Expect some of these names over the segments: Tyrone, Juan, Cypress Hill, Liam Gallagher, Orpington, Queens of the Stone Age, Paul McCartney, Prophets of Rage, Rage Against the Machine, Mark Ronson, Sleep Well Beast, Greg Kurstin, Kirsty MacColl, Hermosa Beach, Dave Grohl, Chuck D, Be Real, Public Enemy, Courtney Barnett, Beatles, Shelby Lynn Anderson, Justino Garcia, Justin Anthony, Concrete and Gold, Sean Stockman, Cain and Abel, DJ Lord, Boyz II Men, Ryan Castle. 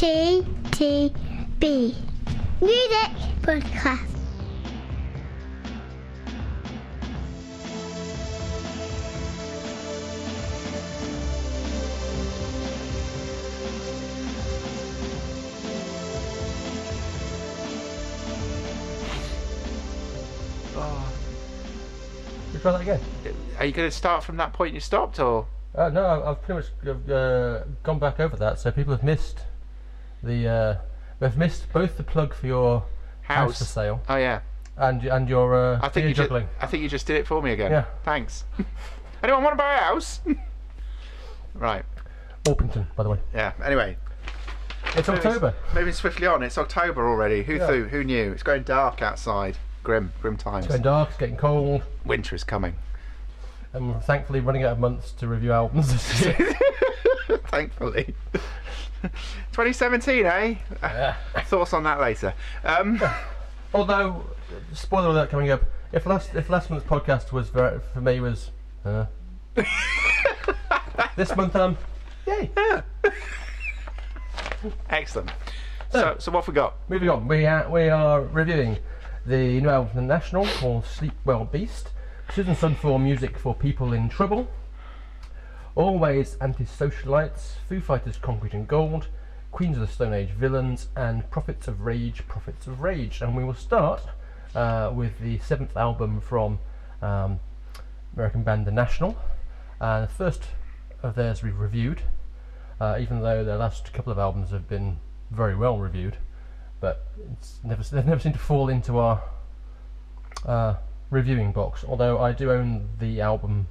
TTB Music Podcast. Oh. Let's try that again. Are you going to start from that point you stopped, or? No, I've pretty much gone back over that, so people have missed the they've missed both the plug for your house for sale. Oh yeah, and your beer juggling. I think you just did it for me again. Yeah, thanks. Anyone want to buy a house? Right, Orpington, by the way. Yeah. Anyway, it's October. Moving swiftly on, it's October already. Who knew? It's going dark outside. Grim times. It's going dark. It's getting cold. Winter is coming. And we're thankfully running out of months to review albums this year. Thankfully. 2017, eh? Yeah. Thoughts on that later. Although, spoiler alert coming up, if last month's podcast was for me was this month yay. Yeah. Excellent. So what have we got? Moving on, we are reviewing the new album from The National called Sleep Well Beast. Susanne Sundfør music for people in trouble. Always Anti-Socialites, Foo Fighters, Concrete and Gold, Queens of the Stone Age, Villains, and Prophets of Rage. And we will start with the 7th album from American band The National. The first of theirs we've reviewed, even though their last couple of albums have been very well reviewed, but they've never seemed to fall into our reviewing box, although I do own the album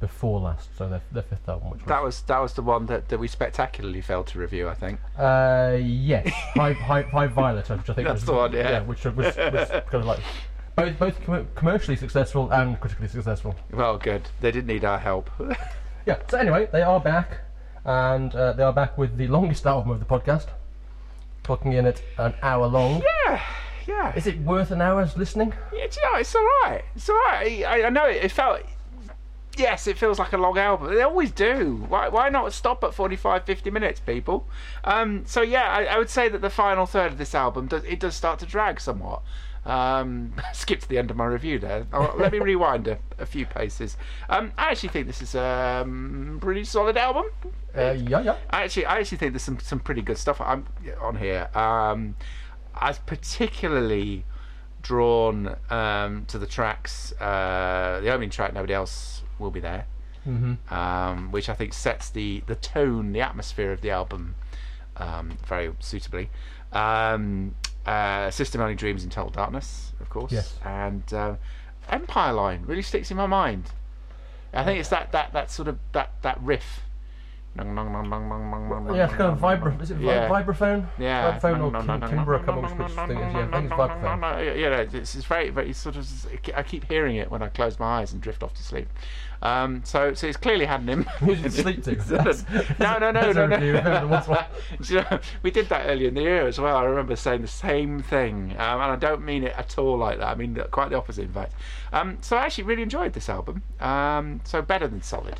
before last, so the 5th album, which was the one that we spectacularly failed to review, I think. Yes, High Violet, which I think that's was the one, yeah which was kind of like both commercially successful and critically successful. Well, good. They did need our help. Yeah. So anyway, they are back, and they are back with the longest album of the podcast, clocking in at an hour long. Yeah. Yeah. Is it worth an hour's listening? Yeah, do you know, it's all right. It's all right. I know it felt... Yes, it feels like a long album. They always do. Why not stop at 45, 50 minutes, people? So, yeah, I would say that the final third of this album, it does start to drag somewhat. Skip to the end of my review there. Let me rewind a few paces. I actually think this is a pretty solid album. Yeah. I actually think there's some pretty good stuff on here. I was particularly drawn to the tracks, the opening track, Nobody Else Will Be There, which I think sets the tone, the atmosphere of the album very suitably. System Only Dreams in Total Darkness, of course, yes. And Empire Line really sticks in my mind. I think it's that sort of that riff. Yeah, it's kind of vibraphone. Is it vibraphone? Yeah. Vibraphone or timbre, I can't remember which thing it is. Yeah, I think it's vibraphone. Yeah, it's very, very sort of. I keep hearing it when I close my eyes and drift off to sleep. So it's clearly had an impact. You didn't sleep too. No. You know, we did that earlier in the year as well. I remember saying the same thing, and I don't mean it at all like that. I mean quite the opposite, in fact. So I actually really enjoyed this album. So better than solid.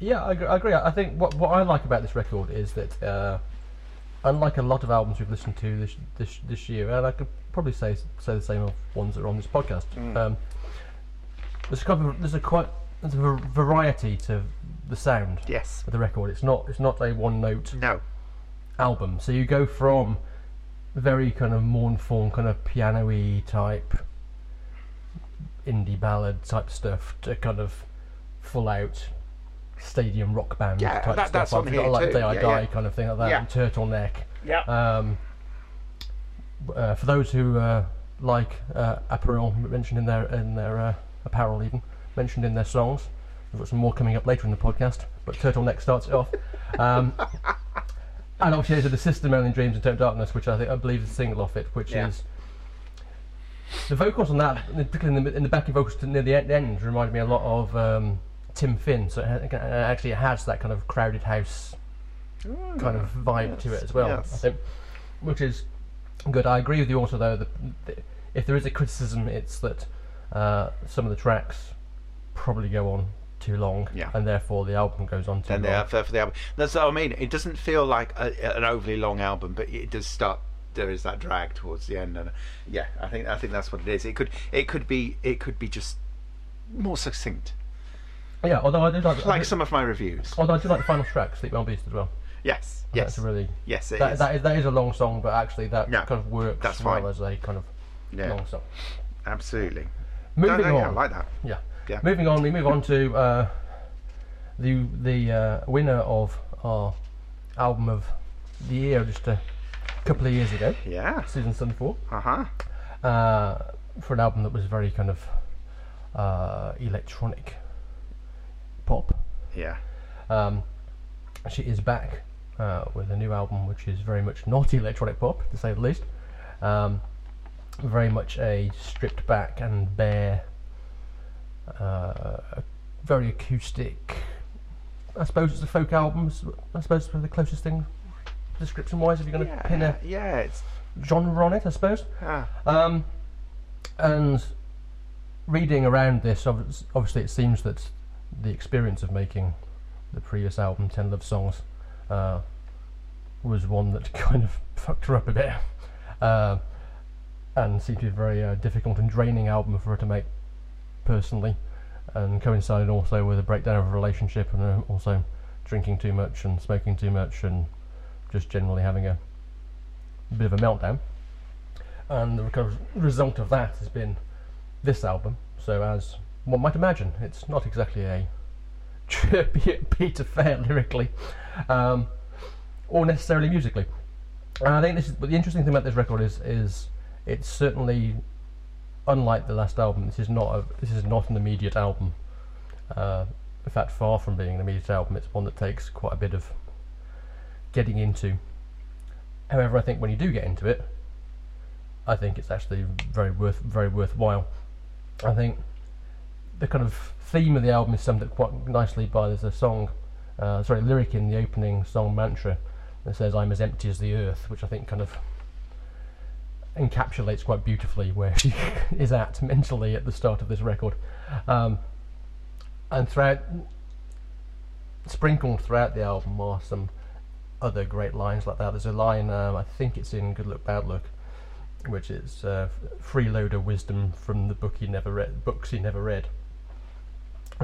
Yeah, I agree. I think what I like about this record is that, unlike a lot of albums we've listened to this year, and I could probably say the same of ones that are on this podcast, there's a variety to the sound. Yes. Of the record. It's not a one note. No. Album. So you go from very kind of mournful, kind of piano-y type, indie ballad type stuff to kind of full out stadium rock band type stuff. That's on here like too. Day I Die kind of thing like that, and Turtleneck. Yeah. For those who like apparel mentioned in their apparel, even mentioned in their songs, we've got some more coming up later in the podcast. But Turtleneck starts it off, and obviously there's the System Only Dreams in Total Darkness, which I believe is the single off it, which is. The vocals on that, particularly in the backing vocals near the end, reminded me a lot of. Tim Finn, so it actually has that kind of crowded house kind of vibe to it as well, I think, which is good. I agree with you also, though, that if there is a criticism, it's that some of the tracks probably go on too long, and therefore the album goes on too long. That's what I mean. It doesn't feel like an overly long album, but it does start. There is that drag towards the end, and I think that's what it is. It could be just more succinct. Yeah, although I do like some of my reviews. Although I do like the final track, Sleep Well Beast, as well. Yes, and yes, that's a really yes. That is a long song, but actually that kind of works well as a kind of long song. Absolutely. Moving on, I like that. Yeah. Moving on, we move on to the winner of our album of the year just a couple of years ago. Yeah. Susanne Sundfør. For an album that was very kind of electronic pop. Yeah. She is back with a new album, which is very much not electronic pop, to say the least. Very much a stripped back and bare, very acoustic. I suppose it's a folk album. I suppose it's the closest thing, description-wise, if you're going to pin a it's genre on it, I suppose. And reading around this, obviously, it seems that the experience of making the previous album, 10 Love Songs, was one that kind of fucked her up a bit, and seemed to be a very difficult and draining album for her to make personally, and coincided also with a breakdown of a relationship, and also drinking too much and smoking too much and just generally having a bit of a meltdown. And the result of that has been this album. So, as one might imagine, it's not exactly a chirpy beat affair lyrically, or necessarily musically. And I think this is, but the interesting thing about this record is it's certainly, unlike the last album, this is not an immediate album. In fact, far from being an immediate album, it's one that takes quite a bit of getting into. However, I think when you do get into it, I think it's actually very worthwhile. I think the kind of theme of the album is summed up quite nicely by there's a song, lyric in the opening song Mantra that says, "I'm as empty as the earth," which I think kind of encapsulates quite beautifully where she is at mentally at the start of this record, and sprinkled throughout the album are some other great lines like that. There's a line, I think it's in Good Look Bad Look, which is freeloader wisdom from the books he never read, which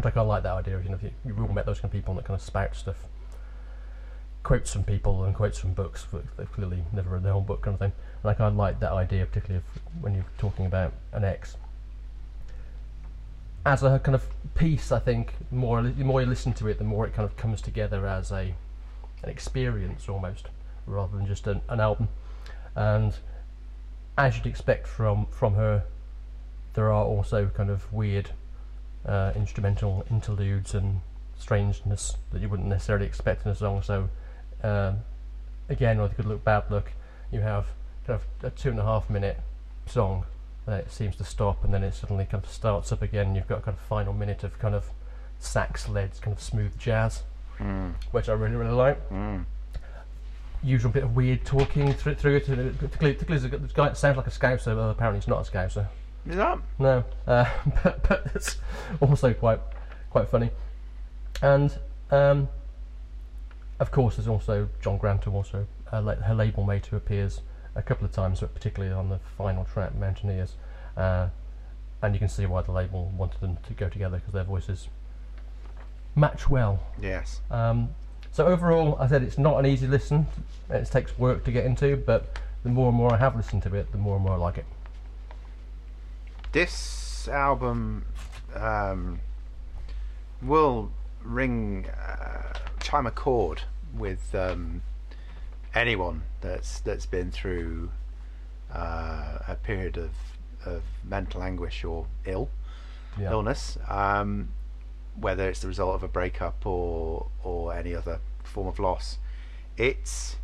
I kind of like that idea. You know, you've all met those kind of people that kind of spout stuff, quotes from people and quotes from books they've clearly never read the whole book, kind of thing. And I kind of like that idea, particularly of when you're talking about an ex. As a kind of piece, I think the more you listen to it, the more it kind of comes together as an experience almost, rather than just an album. And as you'd expect from her, there are also kind of weird instrumental interludes and strangeness that you wouldn't necessarily expect in a song. So again, with Good Look Bad Look, you have kind of a 2.5 minute song that it seems to stop, and then it suddenly kind of starts up again. You've got a kind of final minute of kind of sax led kind of smooth jazz, which I really like. Usual bit of weird talking through it, particularly this guy sounds like a Scouser, but apparently he's not a Scouser. He's not? No, but it's also quite funny. And of course, there's also John Grant, her label mate, who appears a couple of times, but particularly on the final track, Mountaineers. And you can see why the label wanted them to go together, because their voices match well. Yes. So overall, I said it's not an easy listen. It takes work to get into, but the more and more I have listened to it, the more and more I like it. This album will chime a chord with anyone that's been through a period of mental anguish or illness, whether it's the result of a breakup or any other form of loss. It's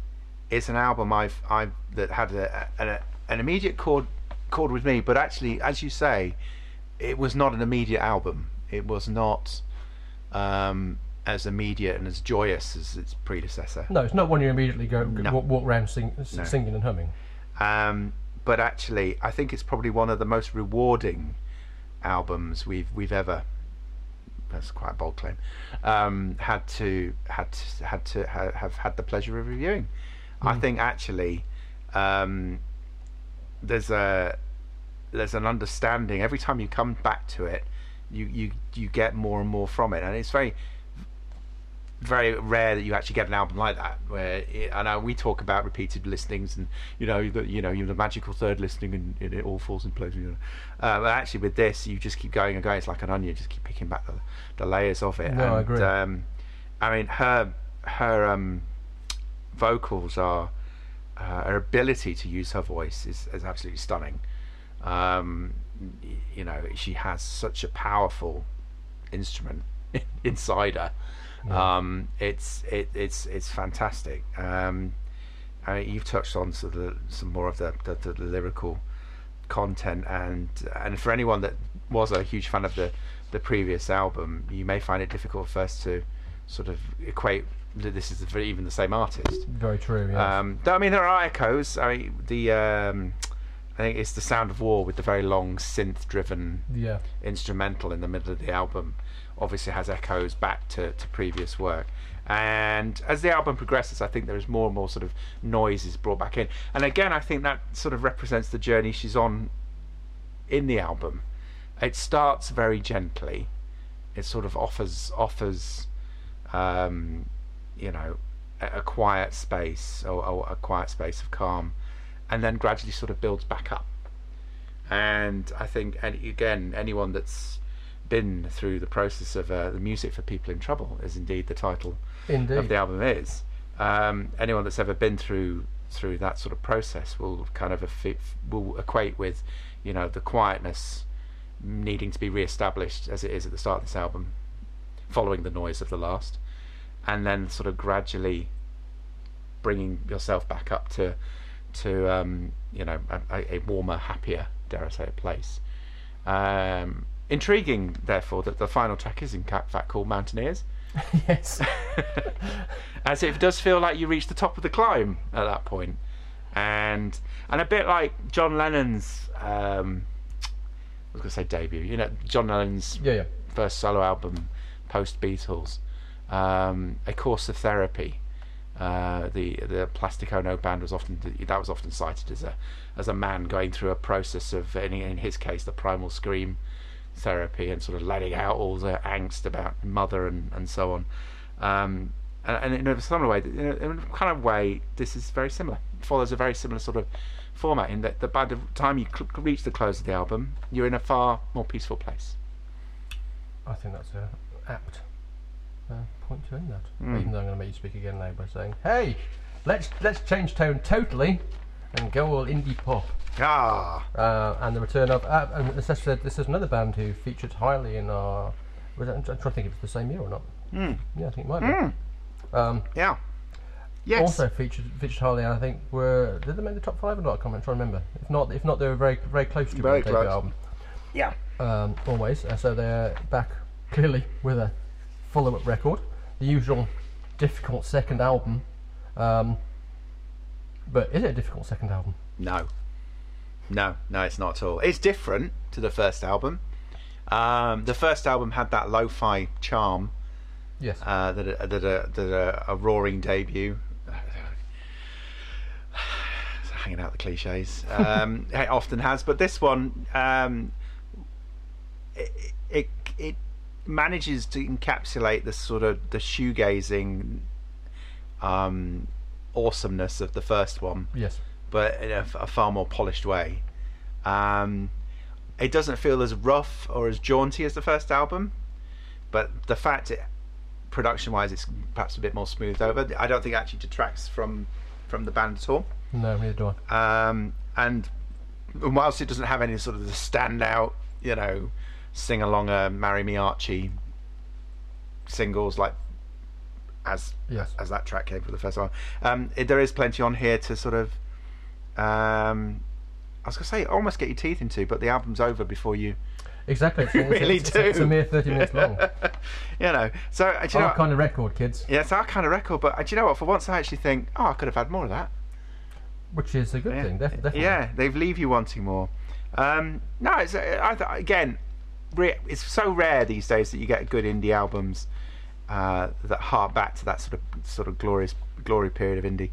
an album I've that had an immediate chord with me, but actually, as you say, it was not an immediate album. It was not as immediate and as joyous as its predecessor. No, it's not one you immediately walk around singing and humming. But actually, I think it's probably one of the most rewarding albums we've ever that's quite a bold claim, have had the pleasure of reviewing. Mm. I think actually there's an understanding every time you come back to it, you get more and more from it, and it's very, very rare that you actually get an album like that where I know we talk about repeated listenings and you know the magical third listening and it all falls in place, but actually with this you just keep going and going. It's like an onion, just keep picking back the layers of it. No, I agree. I mean her vocals are her ability to use her voice is absolutely stunning. You know, she has such a powerful instrument inside her. Yeah. It's fantastic. I mean, you've touched on sort of some more of the lyrical content, and for anyone that was a huge fan of the previous album, you may find it difficult first to sort of equate that this is even the same artist. Very true. Yes. I mean, there are echoes. I mean, I think it's The Sound of War with the very long synth-driven instrumental in the middle of the album. Obviously has echoes back to previous work, and as the album progresses I think there is more and more sort of noises brought back in, and again I think that sort of represents the journey she's on in the album. It starts very gently, it sort of offers you know, a quiet space or a quiet space of calm, and then gradually sort of builds back up. And I think, and again, anyone that's been through the process of The Music for People in Trouble, is indeed the title of the album is. Anyone that's ever been through that sort of process will kind of will equate with, you know, the quietness needing to be re-established as it is at the start of this album, following the noise of the last, and then sort of gradually bringing yourself back up to you know, a warmer, happier, dare I say, a place. Intriguing, therefore, that the final track is in fact called Mountaineers. Yes. As it does feel like you reach the top of the climb at that point. And a bit like John Lennon's I was going to say debut, you know, John Lennon's first solo album post Beatles, A Course of Therapy. The Plastic Ono Band was often cited as a man going through a process of, in his case, the primal scream therapy, and sort of letting out all the angst about mother and so on, and in a similar way, in a kind of way, this is very similar. It follows a very similar sort of format in that by the time you reach the close of the album, you're in a far more peaceful place. I think that's apt point to end that. Even though I'm going to make you speak again now by saying, "Hey, let's change tone totally and go all indie pop." And the return of and this is another band who featured highly in our. I'm trying to think if it's the same year or not. Yeah, I think it might be. Yes. Also featured highly, and I think did they make the top 5 or not? I can't remember. If not, they were very, very close to their debut album. Yeah. Always. So they're back clearly with a follow-up record, the usual difficult second album. But is it a difficult second album? No, it's not at all. It's different to the first album. The first album had that lo-fi charm. Yes. That a roaring debut. Hanging out the cliches. It often has, but this one, it manages to encapsulate the sort of the shoegazing awesomeness of the first one. Yes. But in a far more polished way. It doesn't feel as rough or as jaunty as the first album, but the fact production-wise it's perhaps a bit more smoothed over, I don't think actually detracts from the band at all. No, neither do I. And whilst it doesn't have any sort of the standout, you know, sing-along Marry Me Archie singles like as that track came for the first one, there is plenty on here to sort of I was going to say almost get your teeth into, but the album's over before you it's a mere 30 minutes long. You know, so it's our kind of record, kids. Yeah, it's our kind of record, but do you know what, for once I actually think, I could have had more of that, which is a good thing, definitely. Yeah, they leave you wanting more. No, it's again, it's so rare these days that you get good indie albums that hark back to that sort of glory period of indie.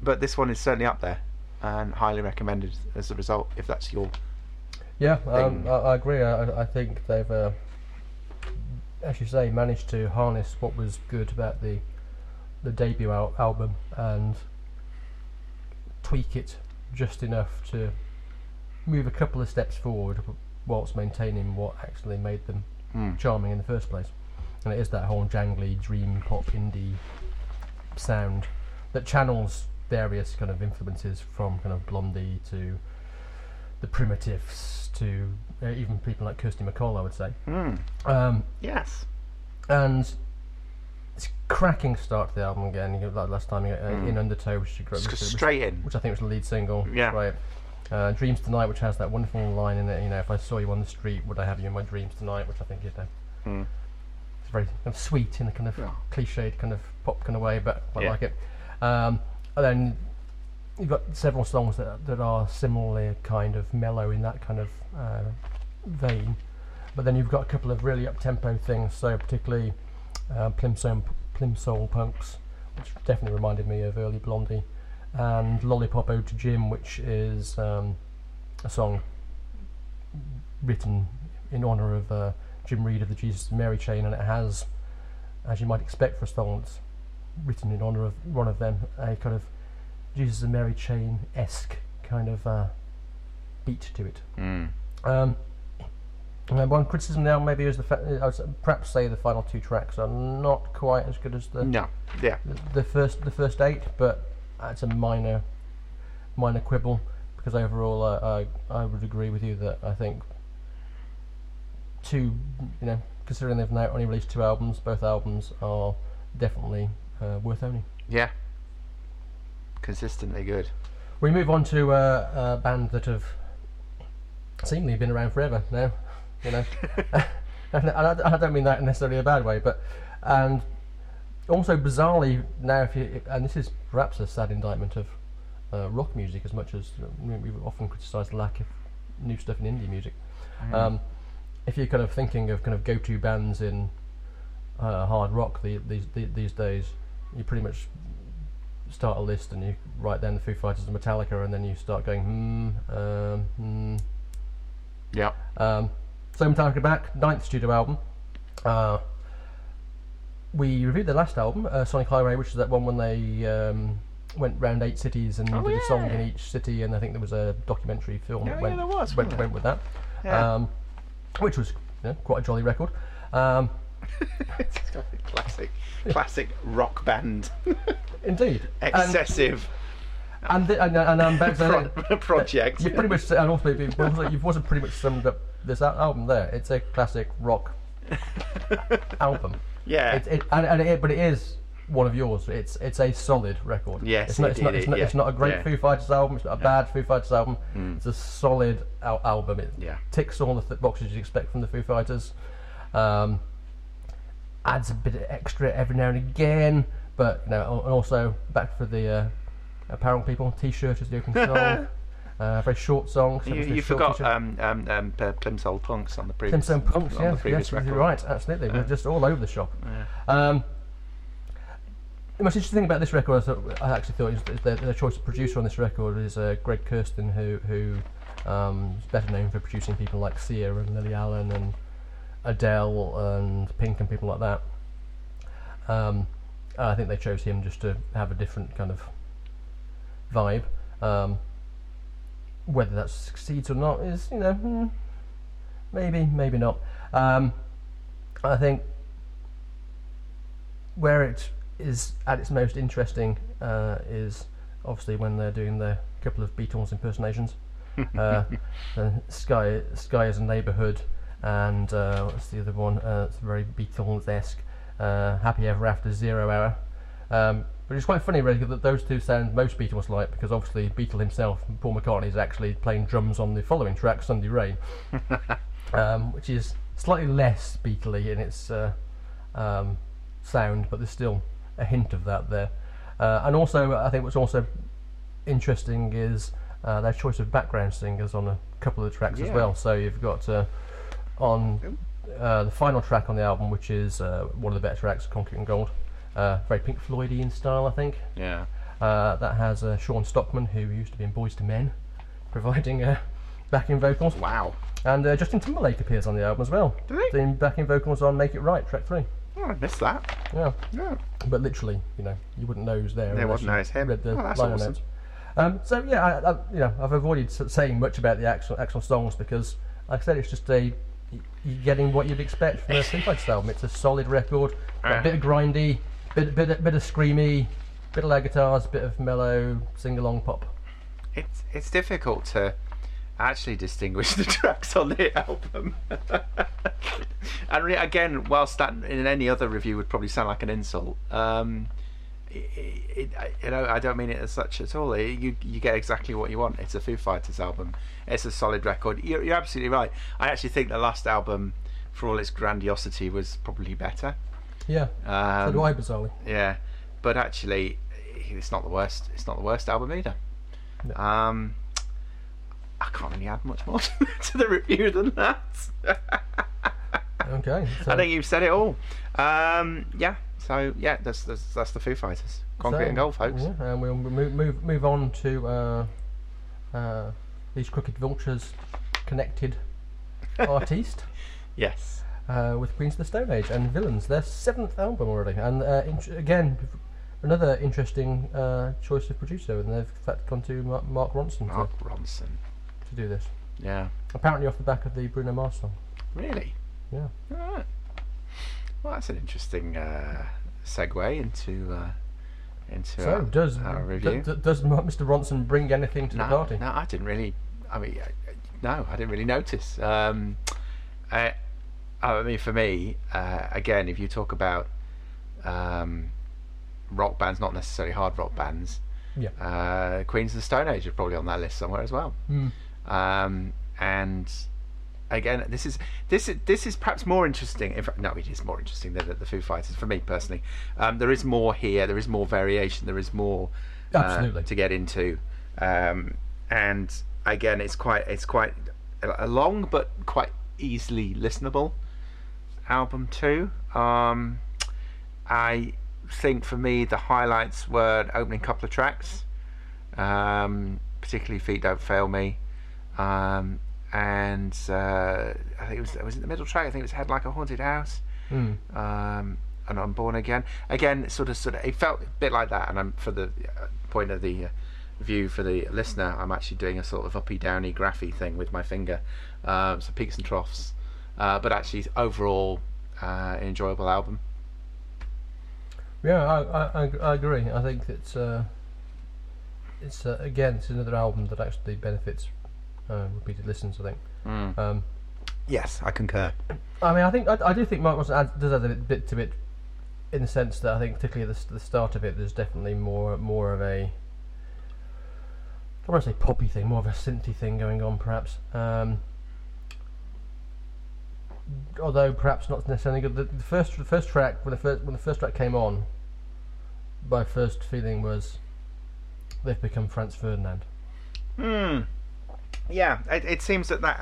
But this one is certainly up there and highly recommended as a result, if that's your thing. I agree. I think they've, as you say, managed to harness what was good about the debut album and tweak it just enough to move a couple of steps forward whilst maintaining what actually made them charming in the first place. And it is that whole jangly dream pop indie sound that channels various kind of influences from kind of Blondie to the Primitives to even people like Kirsty MacColl, I would say. Yes. And it's a cracking start to the album again. You know, like last time, In Undertow, which she grew up straight in, which I think was the lead single. Yeah. Right. Dreams Tonight, which has that wonderful line in it. You know, if I saw you on the street, would I have you in my dreams tonight? Which I think is it's very kind of sweet in a kind of cliched kind of pop kind of way, but I like it. And then you've got several songs that are similarly kind of mellow in that kind of vein, but then you've got a couple of really up-tempo things, so particularly Plimsoll Punks, which definitely reminded me of early Blondie, and Lollipop Ode to Jim, which is a song written in honour of Jim Reed of the Jesus and Mary Chain, and it has, as you might expect for a song that's written in honour of one of them, a kind of Jesus and Mary Chain-esque kind of beat to it. One criticism now maybe is the fact I would perhaps say the final two tracks are not quite as good as the first eight, but it's a minor quibble, because overall I would agree with you that I think two, you know, considering they've now only released two albums, both albums are definitely worth owning. Yeah. Consistently good. We move on to a band that have seemingly been around forever now, you know. And I don't mean that necessarily in a bad way, but and also bizarrely now, and this is perhaps a sad indictment of rock music as much as we've often criticised the lack of new stuff in indie music. If you're kind of thinking of kind of go-to bands in hard rock these days, you pretty much start a list and you write down the Foo Fighters and Metallica, and then you start going so Metallica back, 9th studio album. We reviewed their last album, Sonic Highway, which is that one when they went round 8 cities and did a song in each city, and I think there was a documentary film that went with that, which was quite a jolly record. It's classic rock band. Indeed. Excessive. And back then project. You pretty much, and also you've also pretty much summed up this album there. It's a classic rock album. Yeah. But it is one of yours. It's a solid record. Yes. It's not a great Foo Fighters album. It's not a bad Foo Fighters album. It's a solid album. It ticks all the boxes you'd expect from the Foo Fighters. Adds a bit of extra every now and again, but and also back for the apparel people. T-shirt is the opening song. Very short song. You forgot Plimsoll Punks on the previous. Plimsoll Punks, yes, record. You're right, absolutely. We're just all over the shop. The most interesting thing about this record, I actually thought, is the choice of producer on this record is Greg Kurstin, who is better known for producing people like Sia and Lily Allen and Adele and Pink and people like that. I think they chose him just to have a different kind of vibe. Whether that succeeds or not is, maybe not. I think where it is at its most interesting is obviously when they're doing their couple of Beatles impersonations. Sky is a Neighbourhood. And what's the other one? It's very Beatles-esque, Happy Ever After, Zero Hour. But it's quite funny, really, that those two sound most Beatles-like, because obviously Beatle himself, Paul McCartney, is actually playing drums on the following track, Sunday Rain, which is slightly less Beatle-y in its sound, but there's still a hint of that there. And also, I think what's also interesting is their choice of background singers on a couple of the tracks as well. So you've got on the final track on the album, which is one of the better tracks, Concrete and Gold. Very Pink Floydian style, I think. Yeah. That has Sean Stockman, who used to be in Boyz II Men, providing backing vocals. Wow. And Justin Timberlake appears on the album as well. Do they? Doing backing vocals on Make It Right, track 3. Oh, I missed that. Yeah. Yeah. But literally, you know, you wouldn't know who's there. They wouldn't know it's him. Read the that's awesome. Notes. So yeah, I, you know, I've avoided saying much about the actual songs because, like I said, it's just a you're getting what you'd expect from a Foo Fighters album. It's a solid record, a bit of grindy, bit of screamy, bit of loud guitars, bit of mellow sing-along pop. It's difficult to actually distinguish the tracks on the album. And again, whilst that in any other review would probably sound like an insult, you know, I don't mean it as such at all. You get exactly what you want. It's a Foo Fighters album. It's a solid record. You're absolutely right. I actually think the last album, for all its grandiosity, was probably better. Yeah. So do I, bizarrely. Yeah, but actually, it's not the worst. It's not the worst album either. No. I can't really add much more to the review than that. Okay. So. I think you've said it all. Yeah. So yeah, that's the Foo Fighters, Concrete and Gold, folks. Yeah, and we'll move on to These Crooked Vultures, Connected Artiste. Yes. With Queens of the Stone Age and Villains, their 7th album already, and again, another interesting choice of producer, and they've in fact gone to Mark Ronson. To do this. Yeah. Apparently off the back of the Bruno Mars song. Really? Yeah. All right. Well, that's an interesting segue into so our review. Does Mr. Ronson bring anything to the party? No, I didn't really. I mean, no, I didn't really notice. I mean, for me, again, if you talk about rock bands, not necessarily hard rock bands, yeah, Queens of the Stone Age are probably on that list somewhere as well. Mm. And again, this is perhaps more interesting. In fact, no, it is more interesting than the Foo Fighters for me personally. There is more here. There is more variation. There is more to get into. And again, it's quite a long but quite easily listenable album too. I think for me the highlights were an opening couple of tracks, particularly "Feet Don't Fail Me." And I think it was in the middle track. I think it was "Head Like a Haunted House," and "I'm Born Again." Again, sort of, it felt a bit like that. And I'm, for the point of the view for the listener, I'm actually doing a sort of uppy, downy, graphy thing with my finger, so peaks and troughs. But actually, overall, an enjoyable album. Yeah, I agree. I think it's again, it's another album that actually benefits. Repeated listens, I think. Mm. Yes, I concur. I mean, I think I do think Mark Ronson does add a bit to it, in the sense that I think, particularly at the start of it, there's definitely more of a, I don't want to say poppy thing, more of a synthy thing going on, perhaps. Although perhaps not necessarily good. The first track, when the first track came on, my first feeling was they've become Franz Ferdinand. Hmm. Yeah, it seems that the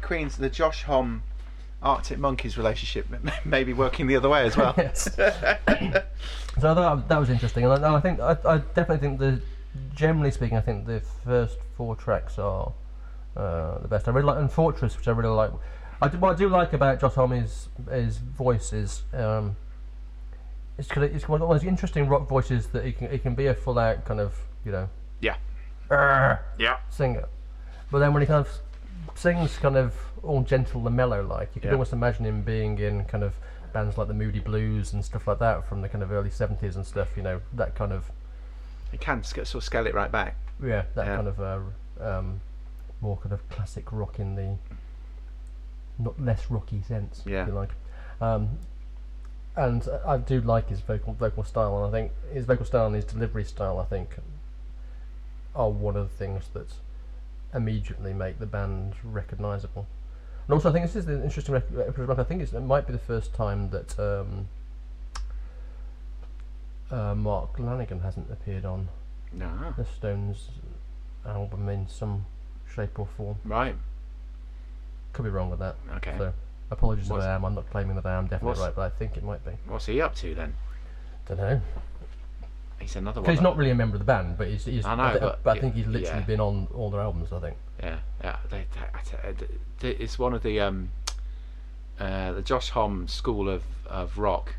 Queens, the Josh Homme Arctic Monkeys relationship may be working the other way as well. Yes. So that was interesting, and I think I definitely think generally speaking, I think the first 4 tracks are the best. I really like "And Fortress," which I really like. What I do like about Josh Homme is his voice is it's one of those interesting rock voices that he can be a full out kind of, you know. Yeah. Yeah, singer, but then when he kind of sings kind of all gentle and mellow, like, you can almost imagine him being in kind of bands like the Moody Blues and stuff like that from the kind of early 70s and stuff, you know, that kind of, it can sort of scale it right back, kind of more kind of classic rock in the not less rocky sense, if you like. And I do like his vocal style, and I think his vocal style and his delivery style, I think, are one of the things that immediately make the band recognisable. And also, I think this is an interesting record. I think it might be the first time that Mark Lanigan hasn't appeared on the Stones album in some shape or form. Right. Could be wrong with that. Okay. So apologies if I am. I'm not claiming that I am definitely right, but I think it might be. What's he up to then? Don't know. He's another one. He's not really a member of the band, but he's I know. But I think he's literally been on all their albums. I think. Yeah, yeah. It's one of the Josh Homme school of rock.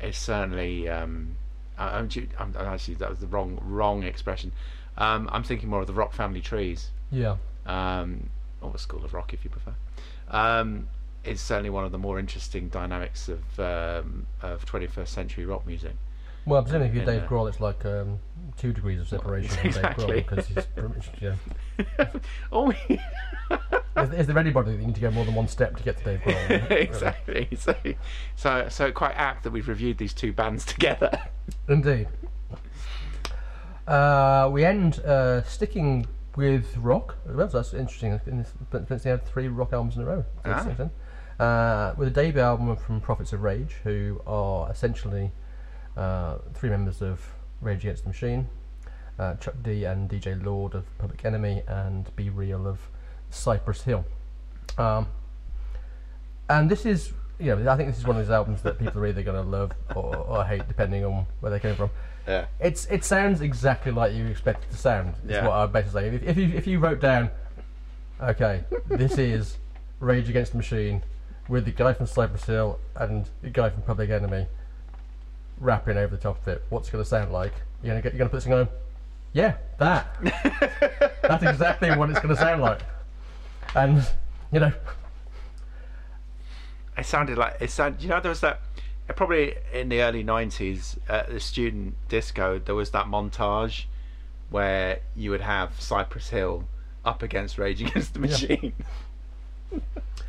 It's certainly. I'm actually, that was the wrong expression. I'm thinking more of the Rock Family Trees. Yeah. Or the School of Rock, if you prefer. It's certainly one of the more interesting dynamics of 21st century rock music. Well, presumably if you're Dave Grohl, it's like 2 degrees of separation exactly. from Dave Grohl, because he's pretty much, is there anybody that you need to go more than one step to get to Dave Grohl? Really? Exactly. So quite apt that we've reviewed these two bands together. Indeed. We end sticking with rock. That's interesting. They had 3 rock albums in a row. With a debut album from Prophets of Rage, who are essentially 3 members of Rage Against the Machine, Chuck D and DJ Lord of Public Enemy, and Be Real of Cypress Hill. And this is, I think this is one of those albums that people are either going to love or hate, depending on where they came from. Yeah. It sounds exactly like you expect it to sound. Is what I'd better say. If you wrote down, okay, this is Rage Against the Machine with the guy from Cypress Hill and the guy from Public Enemy rapping over the top of it, what's it going to sound like? You're going to put something on. Yeah, that. That's exactly what it's going to sound like. And it sounded like there was that. Probably in the early 90s at the student disco there was that montage where you would have Cypress Hill up against Rage Against the Machine,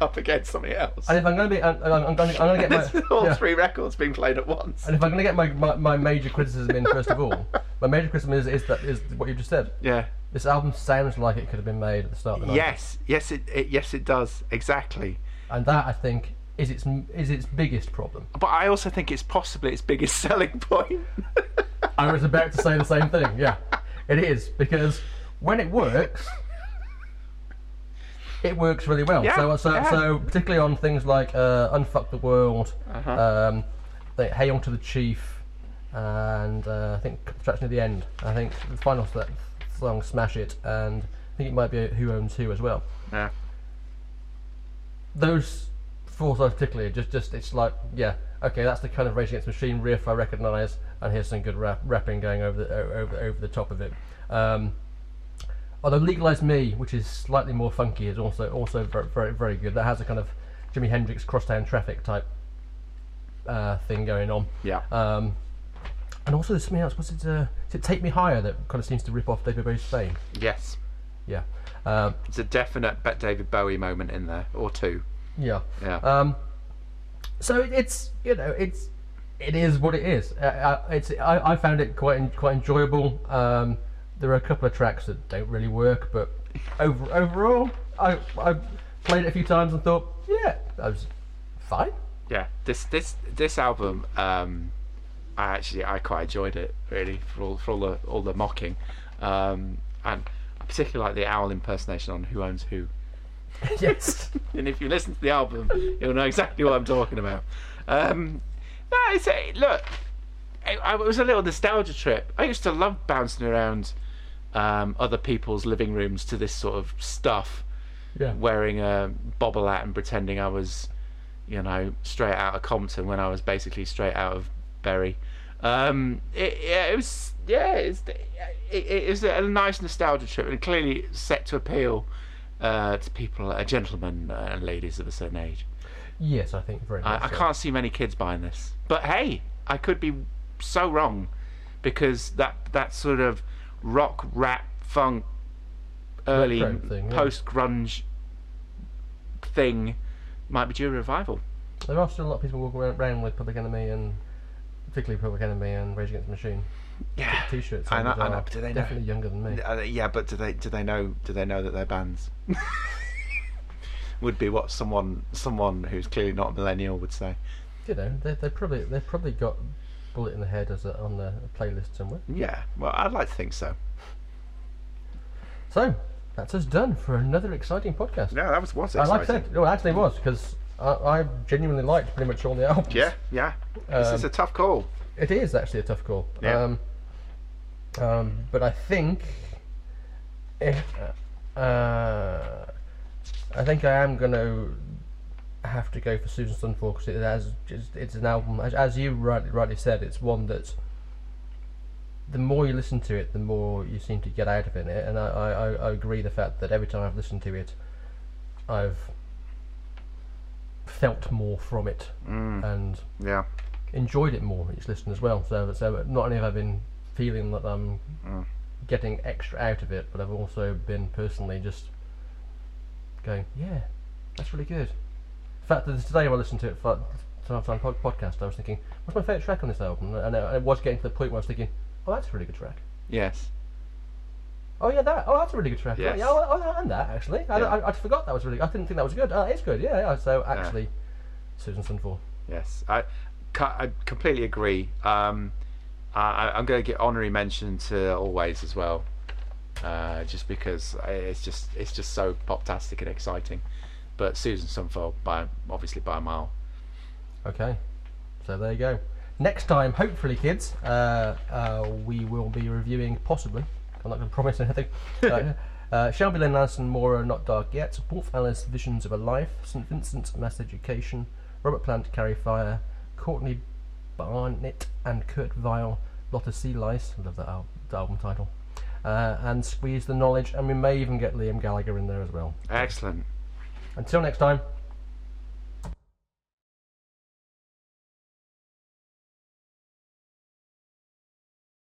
up against something else, and if I'm going to be I'm going to get my all 3 records being played at once. And if I'm going to get my major criticism in, first of all, my major criticism is what you just said. Yeah, this album sounds like it could have been made at the start of the 90s. Yes it does, exactly. And that, I think, is its biggest problem. But I also think it's possibly its biggest selling point. I was about to say the same thing, yeah. It is, because when it works really well. Yeah, so particularly on things like Unfuck the World, like Hey On to the Chief, and I think Contraction at the End. I think the final song, Smash It, and I think it might be Who Owns Who as well. Yeah. Those 4 songs particularly, just it's like, yeah, okay, that's the kind of Rage Against the Machine riff I recognise, and here's some good rapping going over the top of it. Although Legalise Me, which is slightly more funky, is also very, very, very good. That has a kind of Jimi Hendrix Crosstown Traffic type thing going on. Yeah. And also there's something else. Was it Take Me Higher that kind of seems to rip off David Bowie's Fame? Yes. Yeah. It's a definite David Bowie moment in there, or 2. Yeah. Yeah. So it is what it is. I found it quite enjoyable. There are a couple of tracks that don't really work, but overall, I played it a few times and thought, yeah, that was fine. Yeah. This album, I quite enjoyed it, really, for all the mocking, and I particularly like the owl impersonation on Who Owns Who. Yes. And if you listen to the album, you'll know exactly what I'm talking about. It was a little nostalgia trip. I used to love bouncing around other people's living rooms to this sort of stuff, wearing a bobble hat and pretending I was, straight out of Compton when I was basically straight out of Bury. It was a nice nostalgia trip, and clearly set to appeal to people, gentlemen and ladies of a certain age. Yes, I think very much. I can't see many kids buying this, but hey, I could be so wrong, because that sort of rock, rap, funk, early post-grunge thing might be due a revival. There are still a lot of people walking around with Public Enemy, and particularly Public Enemy and Rage Against the Machine. Yeah, t-shirts. I know. But do they definitely know? Younger than me. Yeah, but do they know that they're bands? Would be what someone who's clearly not a millennial would say. They've probably got Bullet in the Head on the playlist somewhere. Yeah, well, I'd like to think so. So That's us done for another exciting podcast. Yeah, that was exciting. Like I said, no, it actually was, because I genuinely liked pretty much all the albums. Yeah, yeah. This is a tough call. It is actually a tough call. Yeah. But I think I am going to have to go for Susanne Sundfør, because it's an album, as you rightly said, it's one that's, the more you listen to it, the more you seem to get out of it. And I agree, the fact that every time I've listened to it, I've felt more from it and enjoyed it more each listen as well. So not only have I been feeling that I'm getting extra out of it, but I've also been personally just going, yeah, that's really good. In fact, today when I listened to it for the podcast, I was thinking, what's my favourite track on this album? And I was getting to the point where I was thinking, oh, that's a really good track. Yes. Oh yeah, that. Oh, that's a really good track. Yes. Yeah. Oh, and that actually. I forgot that was really. I didn't think that was good. Oh, it's good. Yeah. Yeah. So actually, Susanne Sundfør. Yes, I completely agree. I'm going to get honorary mention to Always as well, just because it's just so pop-tastic and exciting. But Susanne Sundfør by a mile. Okay, so there you go. Next time, hopefully, kids, we will be reviewing, possibly, I'm not going to promise anything, Shelby Lynn Anderson, Mora, Not Dark Yet, Wolf Alice, Visions of a Life, St. Vincent's Mass Education, Robert Plant, Carry Fire, Courtney Barnett and Kurt Vile, Lot of Sea Lice, I love that album title, and Squeeze the Knowledge, and we may even get Liam Gallagher in there as well. Excellent. Until next time.